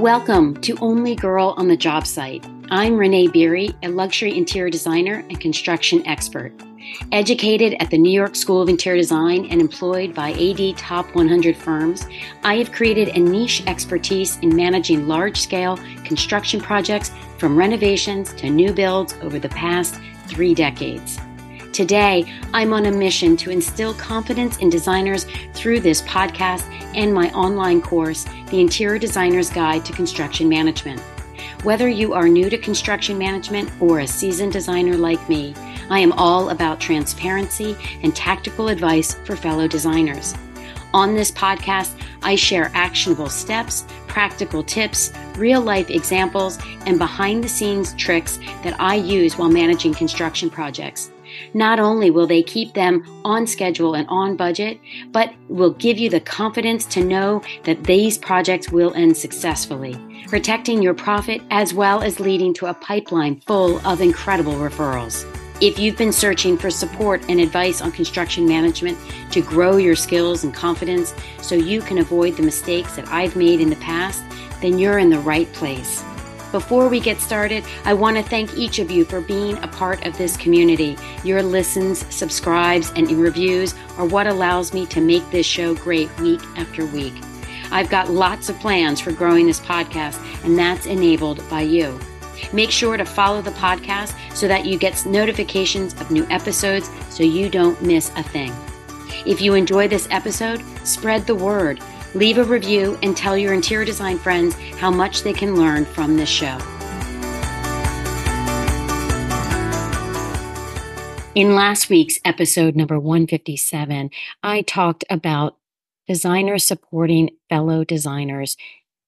Welcome to Only Girl on the Job Site. I'm Renee Beery, a luxury interior designer and construction expert. Educated at the New York School of Interior Design and employed by AD Top 100 firms, I have created a niche expertise in managing large-scale construction projects from renovations to new builds over the past 3 decades. Today, I'm on a mission to instill confidence in designers through this podcast and my online course, The Interior Designer's Guide to Construction Management. Whether you are new to construction management or a seasoned designer like me, I am all about transparency and tactical advice for fellow designers. On this podcast, I share actionable steps, practical tips, real-life examples, and behind-the-scenes tricks that I use while managing construction projects. Not only will they keep them on schedule and on budget, but will give you the confidence to know that these projects will end successfully, protecting your profit as well as leading to a pipeline full of incredible referrals. If you've been searching for support and advice on construction management to grow your skills and confidence so you can avoid the mistakes that I've made in the past, then you're in the right place. Before we get started, I want to thank each of you for being a part of this community. Your listens, subscribes, and reviews are what allows me to make this show great week after week. I've got lots of plans for growing this podcast, and that's enabled by you. Make sure to follow the podcast so that you get notifications of new episodes so you don't miss a thing. If you enjoy this episode, spread the word. Leave a review and tell your interior design friends how much they can learn from this show. In last week's episode number 157, I talked about designers supporting fellow designers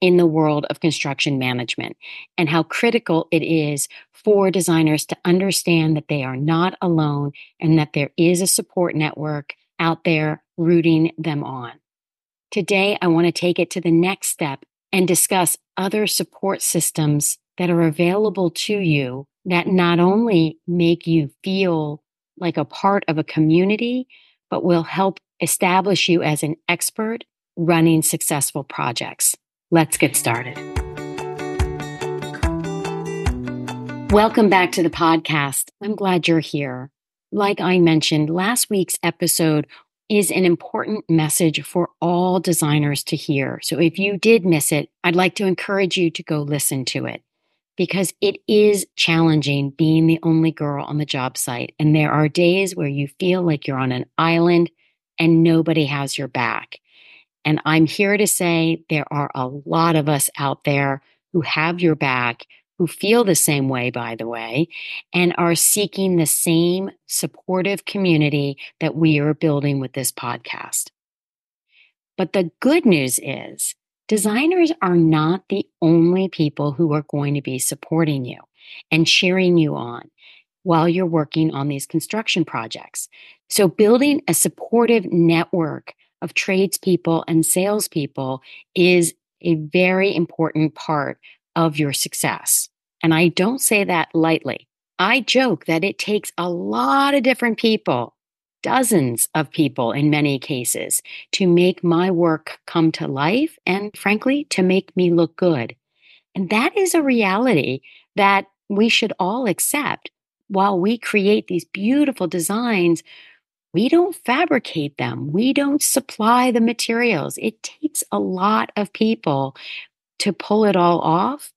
in the world of construction management and how critical it is for designers to understand that they are not alone and that there is a support network out there rooting them on. Today, I want to take it to the next step and discuss other support systems that are available to you that not only make you feel like a part of a community, but will help establish you as an expert running successful projects. Let's get started. Welcome back to the podcast. I'm glad you're here. Like I mentioned, last week's episode is an important message for all designers to hear. So if you did miss it, I'd like to encourage you to go listen to it because it is challenging being the only girl on the job site. And there are days where you feel like you're on an island and nobody has your back. And I'm here to say there are a lot of us out there who have your back, who feel the same way, by the way, and are seeking the same supportive community that we are building with this podcast. But the good news is, designers are not the only people who are going to be supporting you and cheering you on while you're working on these construction projects. So building a supportive network of tradespeople and salespeople is a very important part of your success. And I don't say that lightly. I joke that it takes a lot of different people, dozens of people in many cases, to make my work come to life and, frankly, to make me look good. And that is a reality that we should all accept. While we create these beautiful designs, we don't fabricate them. We don't supply the materials. It takes a lot of people to pull it all off,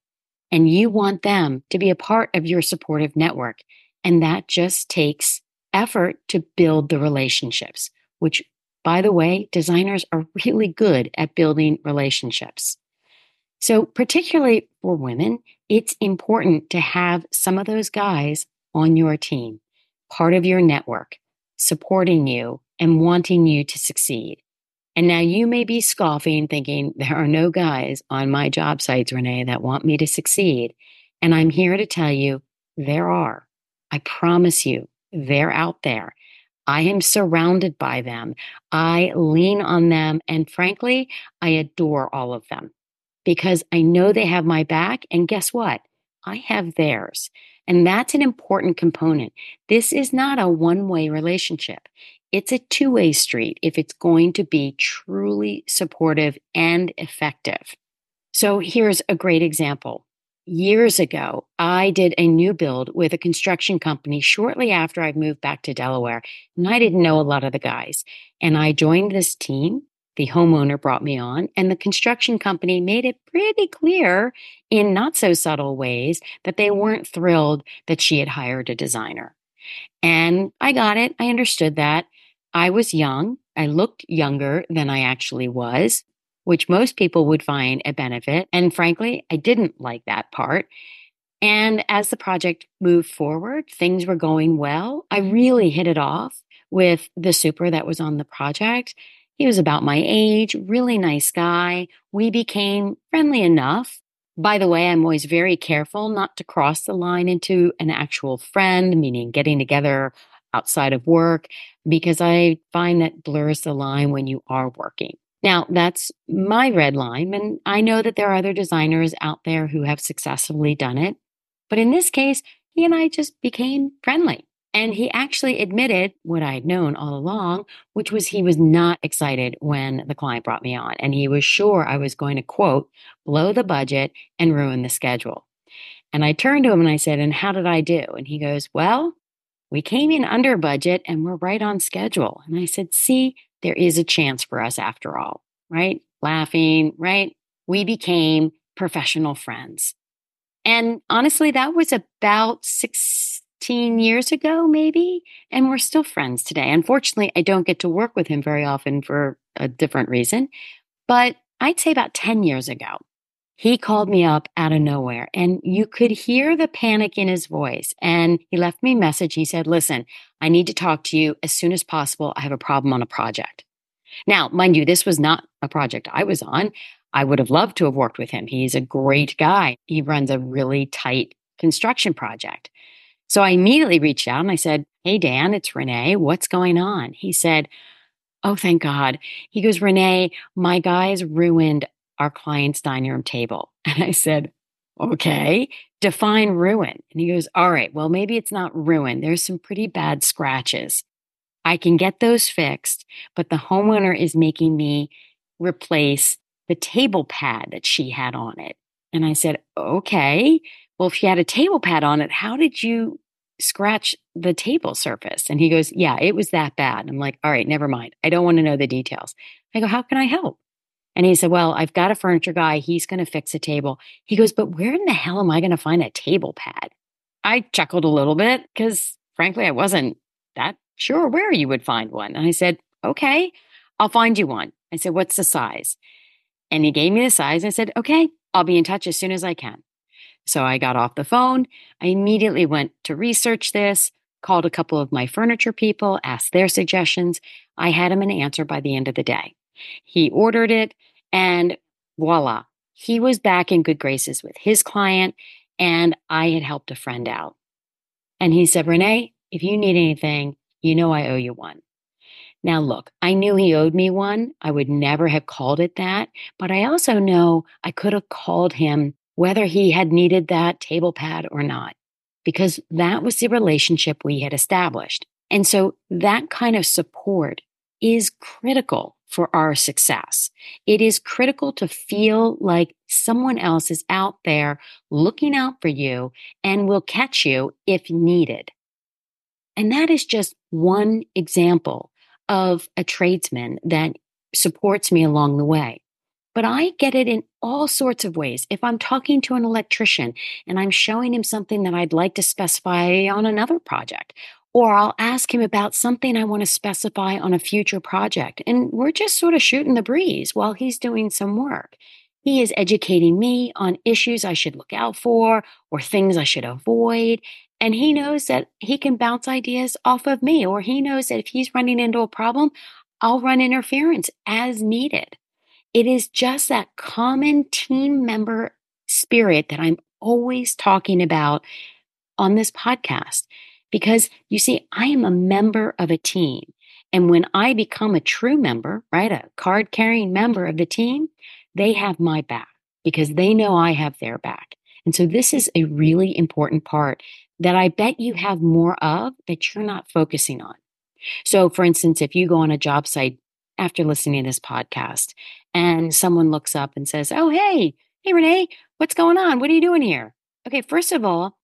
and you want them to be a part of your supportive network. And that just takes effort to build the relationships, which, by the way, designers are really good at building relationships. So particularly for women, it's important to have some of those guys on your team, part of your network, supporting you and wanting you to succeed. And now you may be scoffing, thinking, there are no guys on my job sites, Renee, that want me to succeed. And I'm here to tell you, there are. I promise you, they're out there. I am surrounded by them. I lean on them. And frankly, I adore all of them because I know they have my back. And guess what? I have theirs. And that's an important component. This is not a one-way relationship. It's a two-way street if it's going to be truly supportive and effective. So here's a great example. Years ago, I did a new build with a construction company shortly after I moved back to Delaware, and I didn't know a lot of the guys. And I joined this team. The homeowner brought me on, and the construction company made it pretty clear in not so subtle ways that they weren't thrilled that she had hired a designer. And I got it. I understood that. I was young. I looked younger than I actually was, which most people would find a benefit. And frankly, I didn't like that part. And as the project moved forward, things were going well. I really hit it off with the super that was on the project. He was about my age, really nice guy. We became friendly enough. By the way, I'm always very careful not to cross the line into an actual friend, meaning getting together outside of work, because I find that blurs the line when you are working. Now, that's my red line, and I know that there are other designers out there who have successfully done it. But in this case, he and I just became friendly. And he actually admitted what I had known all along, which was he was not excited when the client brought me on. And he was sure I was going to, quote, blow the budget and ruin the schedule. And I turned to him and I said, and how did I do? And he goes, well, we came in under budget and we're right on schedule. And I said, see, there is a chance for us after all, right? Laughing, right? We became professional friends. And honestly, that was about 16 years ago, maybe. And we're still friends today. Unfortunately, I don't get to work with him very often for a different reason. But I'd say about 10 years ago, he called me up out of nowhere. And you could hear the panic in his voice. And he left me a message. He said, listen, I need to talk to you as soon as possible. I have a problem on a project. Now, mind you, this was not a project I was on. I would have loved to have worked with him. He's a great guy. He runs a really tight construction project. So I immediately reached out and I said, hey, Dan, it's Renee. What's going on? He said, oh, thank God. He goes, Renee, my guy's ruined our client's dining room table. And I said, okay, define ruin. And he goes, all right, well, maybe it's not ruin. There's some pretty bad scratches. I can get those fixed, but the homeowner is making me replace the table pad that she had on it. And I said, okay, well, if she had a table pad on it, how did you scratch the table surface? And he goes, yeah, it was that bad. I'm like, all right, never mind. I don't want to know the details. I go, how can I help? And he said, well, I've got a furniture guy. He's going to fix a table. He goes, but where in the hell am I going to find a table pad? I chuckled a little bit because, frankly, I wasn't that sure where you would find one. And I said, okay, I'll find you one. I said, what's the size? And he gave me the size. And I said, okay, I'll be in touch as soon as I can. So I got off the phone. I immediately went to research this, called a couple of my furniture people, asked their suggestions. I had him an answer by the end of the day. He ordered it, and voila, he was back in good graces with his client, and I had helped a friend out. And he said, Renee, if you need anything, you know I owe you one. Now, look, I knew he owed me one. I would never have called it that, but I also know I could have called him whether he had needed that table pad or not, because that was the relationship we had established. And so that kind of support is critical for our success. It is critical to feel like someone else is out there looking out for you and will catch you if needed. And that is just one example of a tradesman that supports me along the way. But I get it in all sorts of ways. If I'm talking to an electrician and I'm showing him something that I'd like to specify on another project, or I'll ask him about something I want to specify on a future project. And we're just sort of shooting the breeze while he's doing some work. He is educating me on issues I should look out for or things I should avoid. And he knows that he can bounce ideas off of me, or he knows that if he's running into a problem, I'll run interference as needed. It is just that common team member spirit that I'm always talking about on this podcast. Because you see, I am a member of a team. And when I become a true member, right, a card-carrying member of the team, they have my back because they know I have their back. And so this is a really important part that I bet you have more of that you're not focusing on. So for instance, if you go on a job site after listening to this podcast and someone looks up and says, oh, hey, Hey, Renee, what's going on? What are you doing here? Okay, first of all,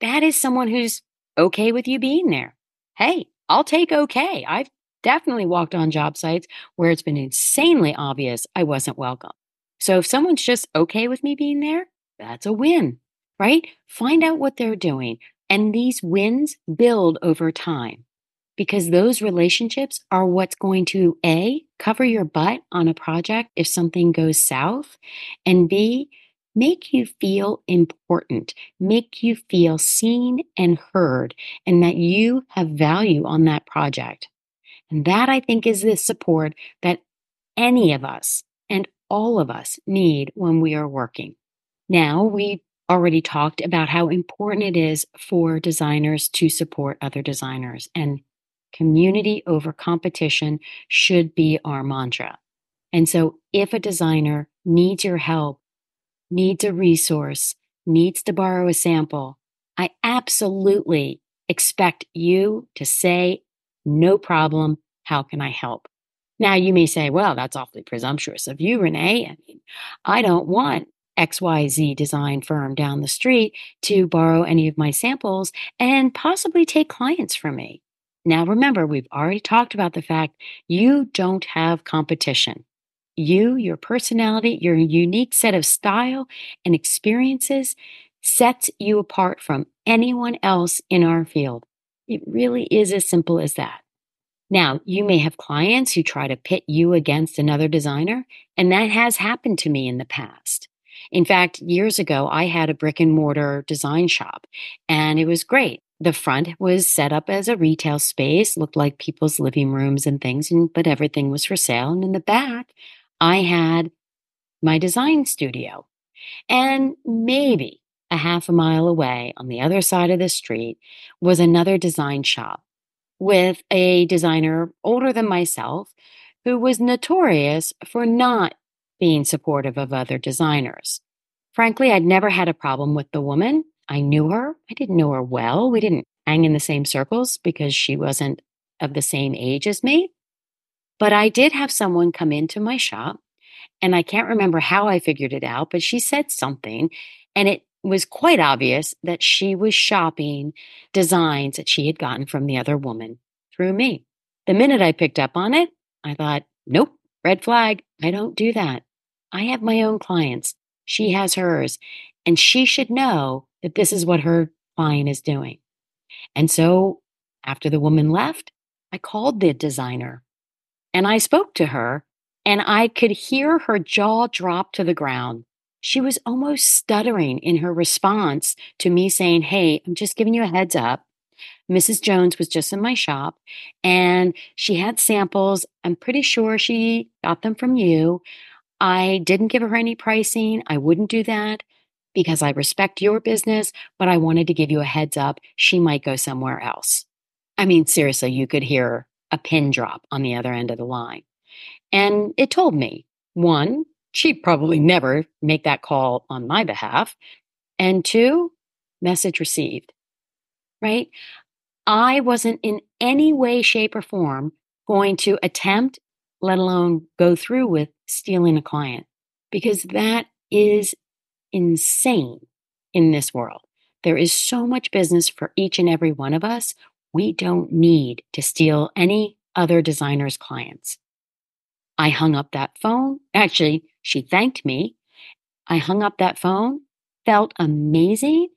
that is someone who's okay with you being there. Hey, I'll take okay. I've definitely walked on job sites where it's been insanely obvious I wasn't welcome. So if someone's just okay with me being there, that's a win, right? Find out what they're doing. And these wins build over time because those relationships are what's going to A, cover your butt on a project if something goes south, and B, make you feel important, make you feel seen and heard, and that you have value on that project. And that, I think, is the support that any of us and all of us need when we are working. Now, we already talked about how important it is for designers to support other designers, and community over competition should be our mantra. And so if a designer needs your help, needs a resource, needs to borrow a sample, I absolutely expect you to say, no problem, how can I help? Now you may say, well, that's awfully presumptuous of you, Renee. I mean, I don't want XYZ design firm down the street to borrow any of my samples and possibly take clients from me. Now remember, we've already talked about the fact you don't have competition. You, your personality, your unique set of style and experiences sets you apart from anyone else in our field. It really is as simple as that. Now, you may have clients who try to pit you against another designer, and that has happened to me in the past. In fact, years ago, I had a brick and mortar design shop, and it was great. The front was set up as a retail space, looked like people's living rooms and things, but everything was for sale. And in the back, I had my design studio. And maybe a half a mile away on the other side of the street was another design shop with a designer older than myself who was notorious for not being supportive of other designers. Frankly, I'd never had a problem with the woman. I knew her. I didn't know her well. We didn't hang in the same circles because she wasn't of the same age as me. But I did have someone come into my shop, and I can't remember how I figured it out, but she said something, and it was quite obvious that she was shopping designs that she had gotten from the other woman through me. The minute I picked up on it, I thought, nope, red flag. I don't do that. I have my own clients. She has hers, and she should know that this is what her client is doing. And so after the woman left, I called the designer and I spoke to her, and I could hear her jaw drop to the ground. She was almost stuttering in her response to me saying, hey, I'm just giving you a heads up. Mrs. Jones was just in my shop and she had samples. I'm pretty sure she got them from you. I didn't give her any pricing. I wouldn't do that because I respect your business, but I wanted to give you a heads up. She might go somewhere else. I mean, seriously, you could hear a pin drop on the other end of the line. And it told me, one, she'd probably never make that call on my behalf. And two, message received, right? I wasn't in any way, shape, or form going to attempt, let alone go through with stealing a client, because that is insane in this world. There is so much business for each and every one of us. We don't need to steal any other designer's clients. I hung up that phone. Actually, she thanked me. I hung up that phone, felt amazing,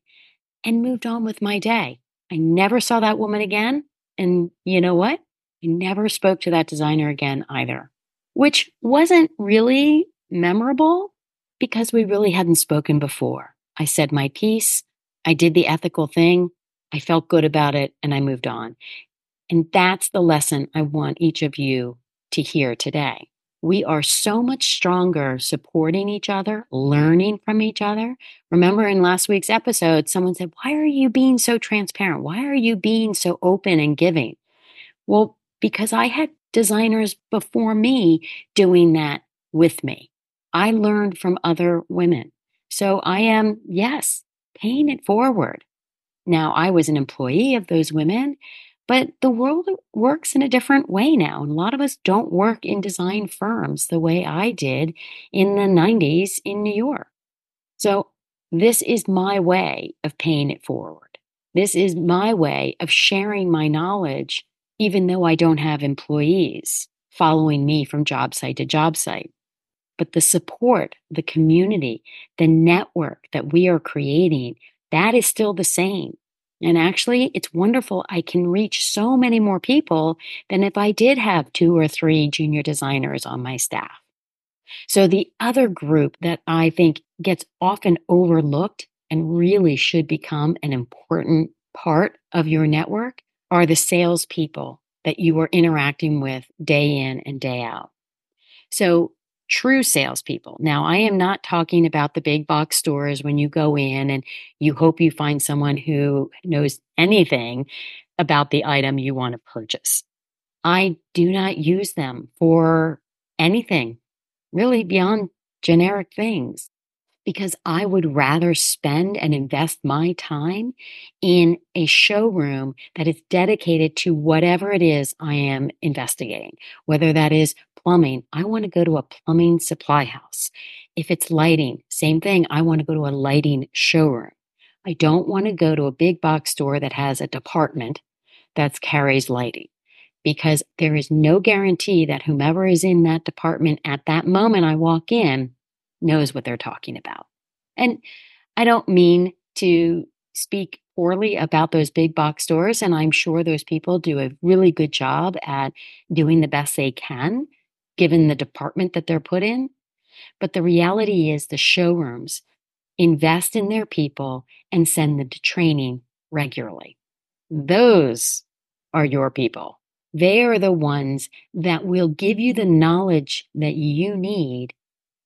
and moved on with my day. I never saw that woman again. And you know what? I never spoke to that designer again either, which wasn't really memorable because we really hadn't spoken before. I said my piece, I did the ethical thing, I felt good about it, and I moved on. And that's the lesson I want each of you to hear today. We are so much stronger supporting each other, learning from each other. Remember in last week's episode, someone said, why are you being so transparent? Why are you being so open and giving? Well, because I had designers before me doing that with me. I learned from other women. So I am, yes, paying it forward. Now, I was an employee of those women, but the world works in a different way now. And a lot of us don't work in design firms the way I did in the 90s in New York. So this is my way of paying it forward. This is my way of sharing my knowledge, even though I don't have employees following me from job site to job site. But the support, the community, the network that we are creating, that is still the same. And actually, it's wonderful. I can reach so many more people than if I did have 2 or 3 junior designers on my staff. So the other group that I think gets often overlooked and really should become an important part of your network are the salespeople that you are interacting with day in and day out. So true salespeople. Now, I am not talking about the big box stores when you go in and you hope you find someone who knows anything about the item you want to purchase. I do not use them for anything really beyond generic things, because I would rather spend and invest my time in a showroom that is dedicated to whatever it is I am investigating, whether that is plumbing. I want to go to a plumbing supply house. If it's lighting, same thing. I want to go to a lighting showroom. I don't want to go to a big box store that has a department that carries lighting, because there is no guarantee that whomever is in that department at that moment I walk in knows what they're talking about. And I don't mean to speak poorly about those big box stores, and I'm sure those people do a really good job at doing the best they can, given the department that they're put in. But the reality is the showrooms invest in their people and send them to training regularly. Those are your people. They are the ones that will give you the knowledge that you need,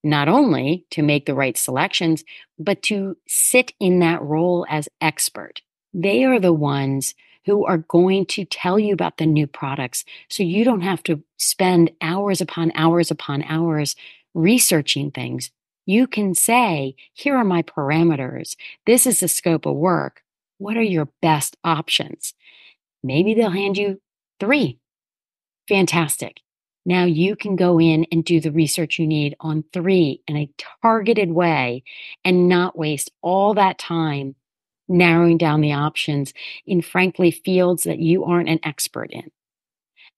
not only to make the right selections, but to sit in that role as expert. They are the ones who are going to tell you about the new products so you don't have to spend hours upon hours upon hours researching things. You can say, here are my parameters. This is the scope of work. What are your best options? Maybe they'll hand you 3. Fantastic. Now you can go in and do the research you need on 3 in a targeted way and not waste all that time narrowing down the options in, frankly, fields that you aren't an expert in.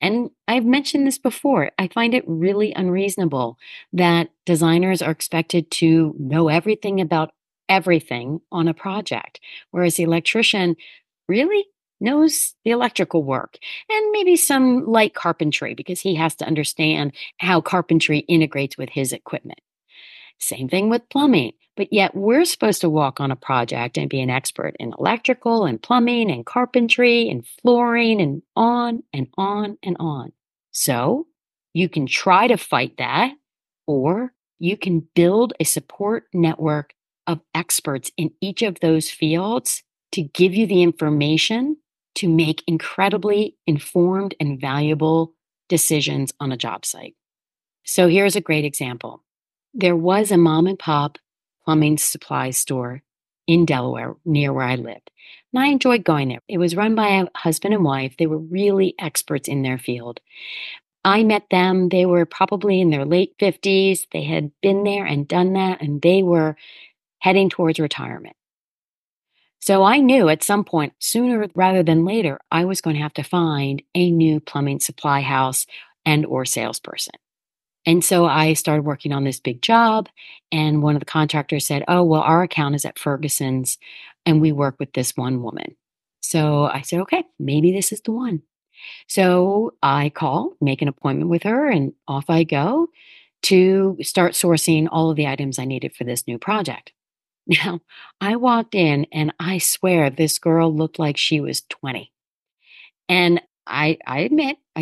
And I've mentioned this before. I find it really unreasonable that designers are expected to know everything about everything on a project, whereas the electrician really knows the electrical work and maybe some light carpentry because he has to understand how carpentry integrates with his equipment. Same thing with plumbing, but yet we're supposed to walk on a project and be an expert in electrical and plumbing and carpentry and flooring and on and on and on. So you can try to fight that, or you can build a support network of experts in each of those fields to give you the information to make incredibly informed and valuable decisions on a job site. So here's a great example. There was a mom and pop plumbing supply store in Delaware near where I lived, and I enjoyed going there. It was run by a husband and wife. They were really experts in their field. I met them. They were probably in their late 50s. They had been there and done that, and they were heading towards retirement. So I knew at some point, sooner rather than later, I was going to have to find a new plumbing supply house and or salesperson. And so I started working on this big job, and one of the contractors said, oh, well, our account is at Ferguson's, and we work with this one woman. So I said, okay, maybe this is the one. So I call, make an appointment with her, and off I go to start sourcing all of the items I needed for this new project. Now, I walked in, and I swear this girl looked like she was 20. And I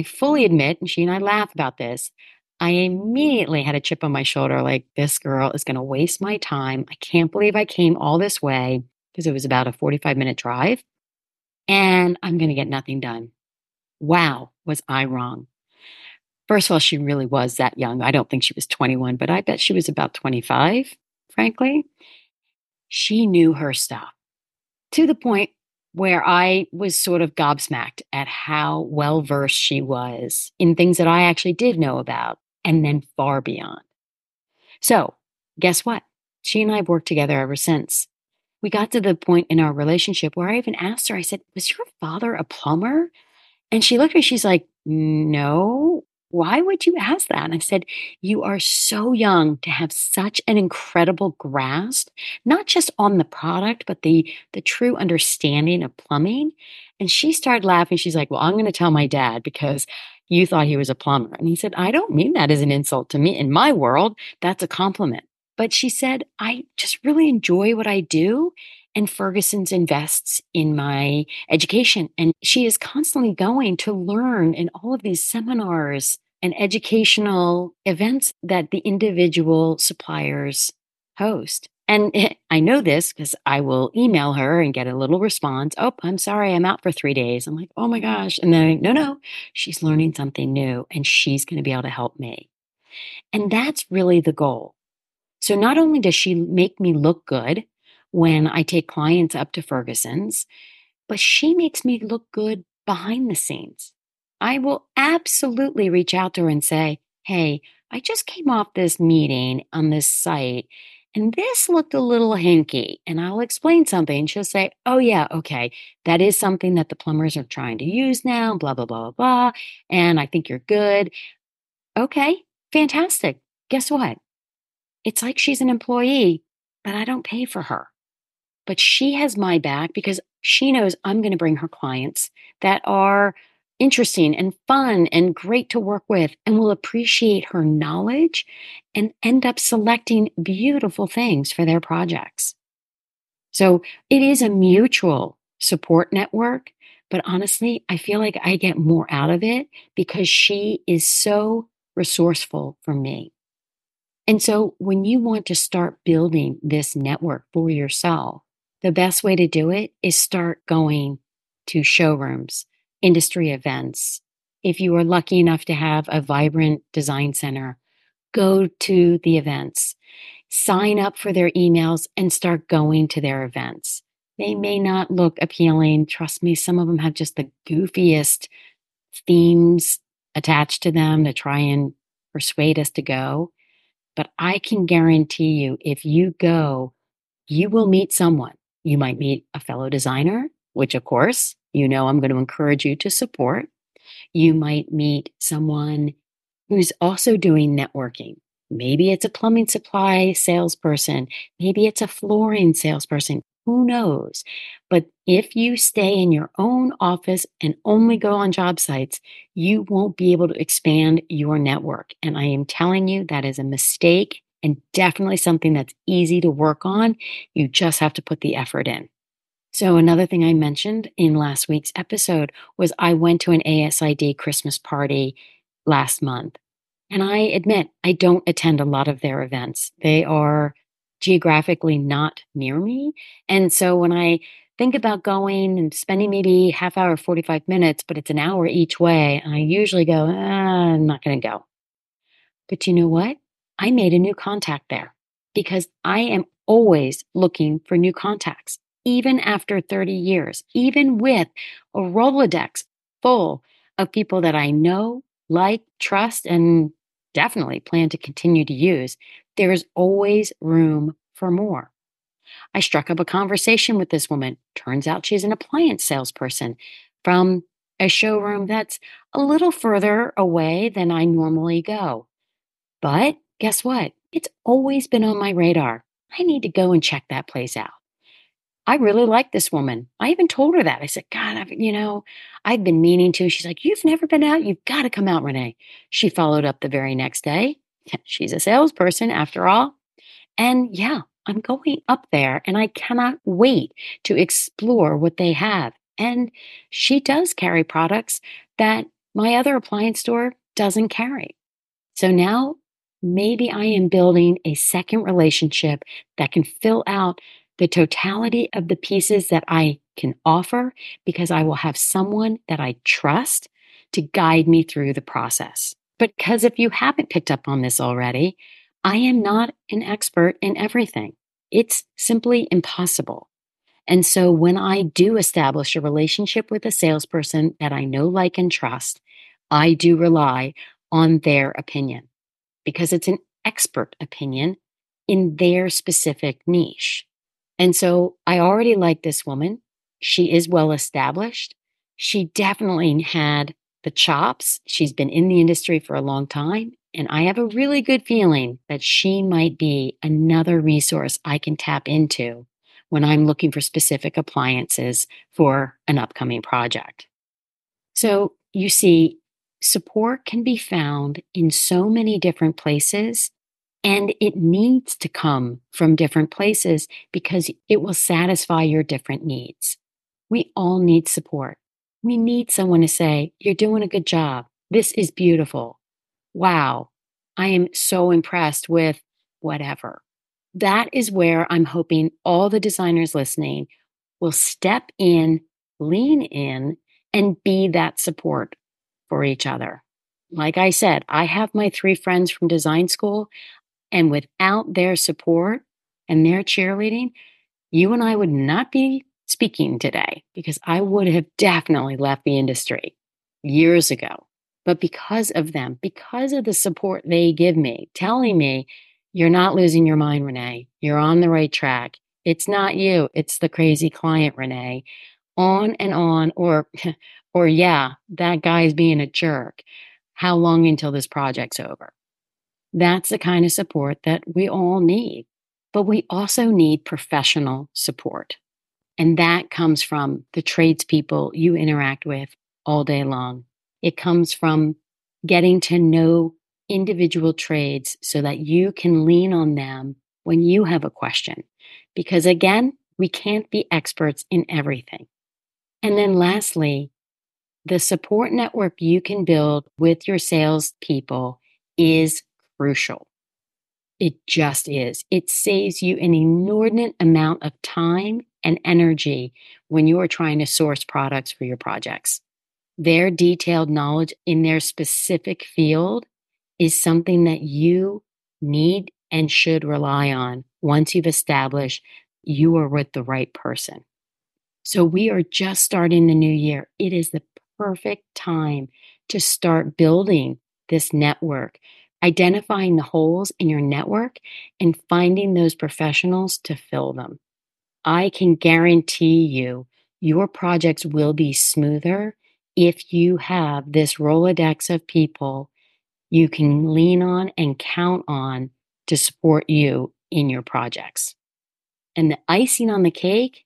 fully admit, and she and I laugh about this, I immediately had a chip on my shoulder, like, this girl is going to waste my time. I can't believe I came all this way, because it was about a 45-minute drive, and I'm going to get nothing done. Wow, was I wrong. First of all, she really was that young. I don't think she was 21, but I bet she was about 25, frankly. She knew her stuff to the point where I was sort of gobsmacked at how well-versed she was in things that I actually did know about, and then far beyond. So guess what? She and I have worked together ever since. We got to the point in our relationship where I even asked her, I said, was your father a plumber? And she looked at me, she's like, no, why would you ask that? And I said, you are so young to have such an incredible grasp, not just on the product, but the true understanding of plumbing. And she started laughing. She's like, well, I'm going to tell my dad because you thought he was a plumber. And he said, I don't mean that as an insult to me. In my world, that's a compliment. But she said, I just really enjoy what I do. And Ferguson's invests in my education. And she is constantly going to learn in all of these seminars and educational events that the individual suppliers host. And I know this because I will email her and get a little response. Oh, I'm sorry, I'm out for 3 days. I'm like, oh my gosh. And then, no, she's learning something new and she's going to be able to help me. And that's really the goal. So not only does she make me look good when I take clients up to Ferguson's, but she makes me look good behind the scenes. I will absolutely reach out to her and say, hey, I just came off this meeting on this site and this looked a little hinky. And I'll explain something. She'll say, oh yeah, okay, that is something that the plumbers are trying to use now, blah, blah, blah, blah, blah. And I think you're good. Okay, fantastic. Guess what? It's like she's an employee, but I don't pay for her. But she has my back because she knows I'm going to bring her clients that are interesting and fun and great to work with and will appreciate her knowledge and end up selecting beautiful things for their projects. So it is a mutual support network, but honestly, I feel like I get more out of it because she is so resourceful for me. And so when you want to start building this network for yourself, the best way to do it is start going to showrooms, industry events. If you are lucky enough to have a vibrant design center, go to the events, sign up for their emails and start going to their events. They may not look appealing. Trust me, some of them have just the goofiest themes attached to them to try and persuade us to go. But I can guarantee you, if you go, you will meet someone. You might meet a fellow designer, which of course, you know, I'm going to encourage you to support. You might meet someone who's also doing networking. Maybe it's a plumbing supply salesperson. Maybe it's a flooring salesperson. Who knows? But if you stay in your own office and only go on job sites, you won't be able to expand your network. And I am telling you, that is a mistake and definitely something that's easy to work on. You just have to put the effort in. So another thing I mentioned in last week's episode was I went to an ASID Christmas party last month. And I admit, I don't attend a lot of their events. They are geographically not near me. And so when I think about going and spending maybe half hour, 45 minutes, but it's an hour each way, and I usually go, I'm not going to go. But you know what? I made a new contact there because I am always looking for new contacts, even after 30 years, even with a Rolodex full of people that I know, like, trust, and definitely plan to continue to use. There is always room for more. I struck up a conversation with this woman. Turns out she's an appliance salesperson from a showroom that's a little further away than I normally go. But guess what? It's always been on my radar. I need to go and check that place out. I really like this woman. I even told her that. I said, God, I've been meaning to. She's like, you've never been out? You've got to come out, Renee. She followed up the very next day. She's a salesperson after all. And yeah, I'm going up there and I cannot wait to explore what they have. And she does carry products that my other appliance store doesn't carry. So now maybe I am building a second relationship that can fill out the totality of the pieces that I can offer because I will have someone that I trust to guide me through the process. Because if you haven't picked up on this already, I am not an expert in everything. It's simply impossible. And so when I do establish a relationship with a salesperson that I know, like, and trust, I do rely on their opinion because it's an expert opinion in their specific niche. And so I already like this woman. She is well established. She definitely had the chops. She's been in the industry for a long time. And I have a really good feeling that she might be another resource I can tap into when I'm looking for specific appliances for an upcoming project. So you see, support can be found in so many different places, and it needs to come from different places because it will satisfy your different needs. We all need support. We need someone to say, "You're doing a good job. This is beautiful. Wow, I am so impressed with whatever." That is where I'm hoping all the designers listening will step in, lean in, and be that support for each other. Like I said, I have my three friends from design school, and without their support and their cheerleading, you and I would not be speaking today because I would have definitely left the industry years ago. But because of them, because of the support they give me, telling me, "You're not losing your mind, Renee. You're on the right track. It's not you. It's the crazy client, Renee." On and on, or "Yeah, that guy is being a jerk. How long until this project's over?" That's the kind of support that we all need. But we also need professional support. And that comes from the tradespeople you interact with all day long. It comes from getting to know individual trades so that you can lean on them when you have a question. Because again, we can't be experts in everything. And then lastly, the support network you can build with your sales people is crucial. It just is. It saves you an inordinate amount of time and energy when you are trying to source products for your projects. Their detailed knowledge in their specific field is something that you need and should rely on once you've established you are with the right person. So we are just starting the new year. It is the perfect time to start building this network, identifying the holes in your network and finding those professionals to fill them. I can guarantee you, your projects will be smoother if you have this Rolodex of people you can lean on and count on to support you in your projects. And the icing on the cake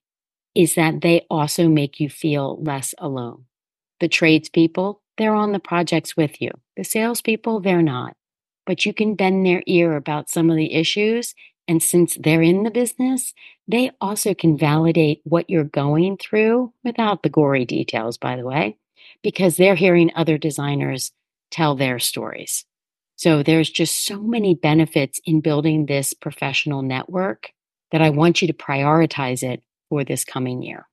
is that they also make you feel less alone. The tradespeople, they're on the projects with you. The salespeople, they're not. But you can bend their ear about some of the issues. And since they're in the business, they also can validate what you're going through without the gory details, by the way, because they're hearing other designers tell their stories. So there's just so many benefits in building this professional network that I want you to prioritize it for this coming year.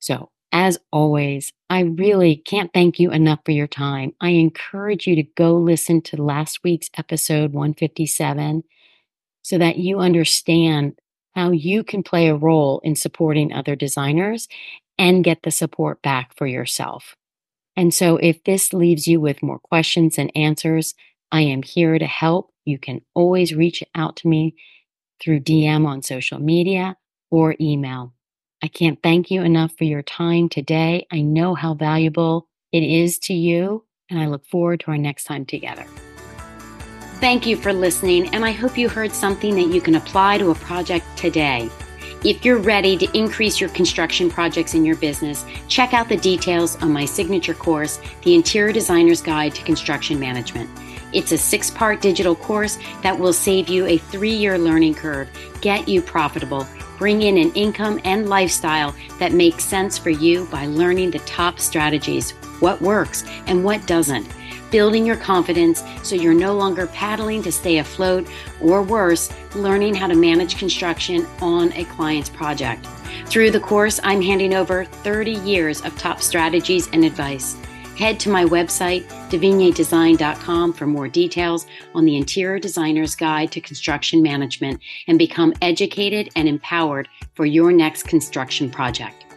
So as always, I really can't thank you enough for your time. I encourage you to go listen to last week's episode 157 so that you understand how you can play a role in supporting other designers and get the support back for yourself. And so if this leaves you with more questions and answers, I am here to help. You can always reach out to me through DM on social media or email. I can't thank you enough for your time today. I know how valuable it is to you, and I look forward to our next time together. Thank you for listening, and I hope you heard something that you can apply to a project today. If you're ready to increase your construction projects in your business, check out the details on my signature course, The Interior Designer's Guide to Construction Management. It's a 6-part digital course that will save you a 3-year learning curve, get you profitable, bring in an income and lifestyle that makes sense for you by learning the top strategies, what works and what doesn't, building your confidence so you're no longer paddling to stay afloat, or worse, learning how to manage construction on a client's project. Through the course, I'm handing over 30 years of top strategies and advice. Head to my website, devignierdesign.com, for more details on the Interior Designer's Guide to Construction Management and become educated and empowered for your next construction project.